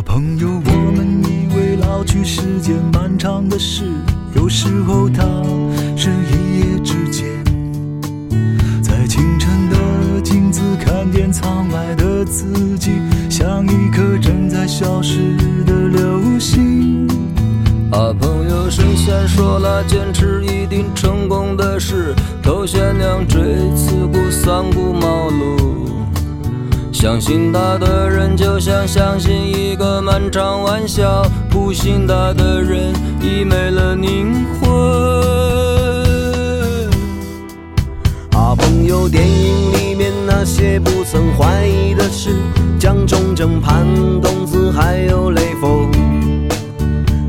好朋友，我们以为老去是件漫长的事，有时候它是一夜之间。在清晨的镜子看见苍白的自己，像一颗正在消失的流星。啊，朋友，神仙说了，坚持一定成功的事，头悬梁锥刺股三顾茅庐。相信他的人就像相信一个漫长玩笑，不信他的人已没了灵魂。啊，朋友，电影里面那些不曾怀疑的事，蒋中正、潘冬子还有雷锋。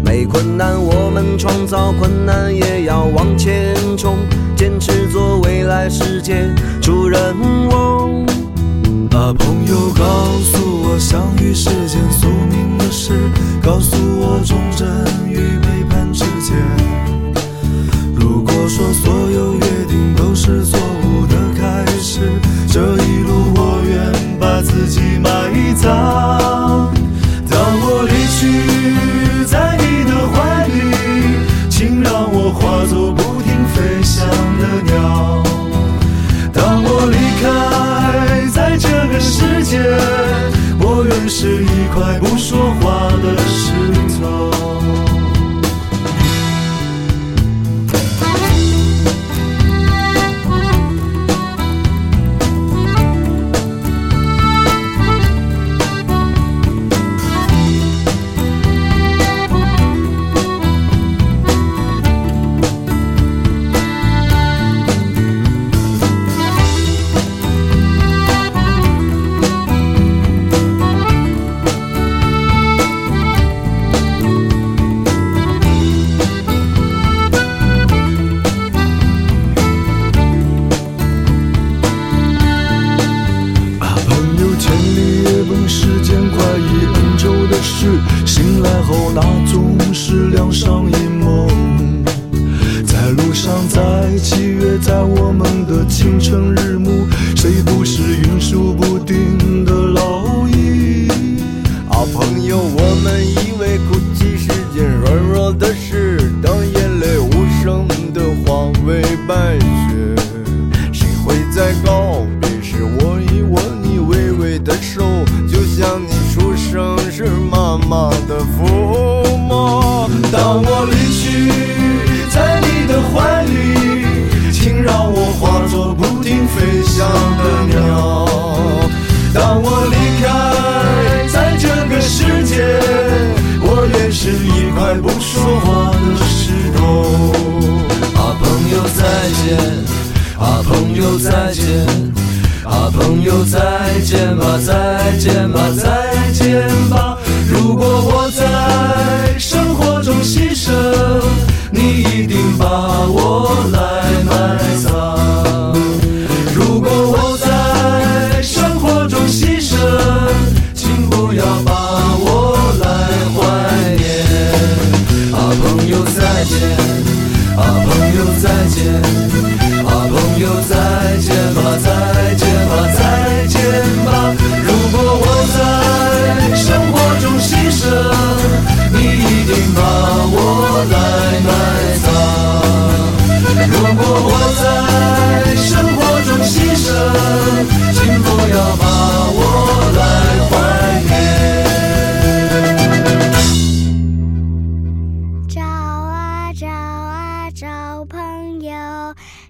没困难我们创造困难，也要往前冲，坚持做未来世界主人翁。啊，朋友，告诉我相遇是件宿命的事，告诉我忠贞与背叛之间。如果说所有约定都是错误的开始，这一路我愿把自己埋葬。当我离去在你的怀里，请让我化作不停飞翔的鸟。当我离开在这个世界，我原是一块不说话的石头。醒来后那总是两上一梦，在路上，在七月，在我们的清晨日暮，谁不是云舒不定的蝼蚁。啊，朋友，我们以为哭泣是件软弱的事，当眼泪无声的化为白雪，谁会在告别时握一握你微微的手，就像你出生是妈妈的抚摸。当我离去在你的怀里，请让我化作不停飞翔的鸟。当我离开在这个世界，我也是一块不说话的石头。啊，朋友再见，啊，朋友再见，啊，朋友再见吧，再见吧，再见吧。如果我在生活中牺牲，你一定把我来埋葬。如果我在生活中牺牲，请不要把我来怀念。啊，朋友再见，啊，朋友再见，啊，朋友再见吧，再见吧，再见吧。如果我在生活中牺牲，你一定把我来埋葬。如果我在生活中牺牲，请不要把我来怀念。找啊找啊找朋友，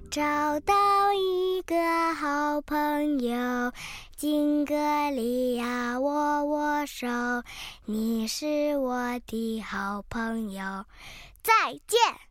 找到一个好朋友，金格里亚握握手，你是我的好朋友，再见。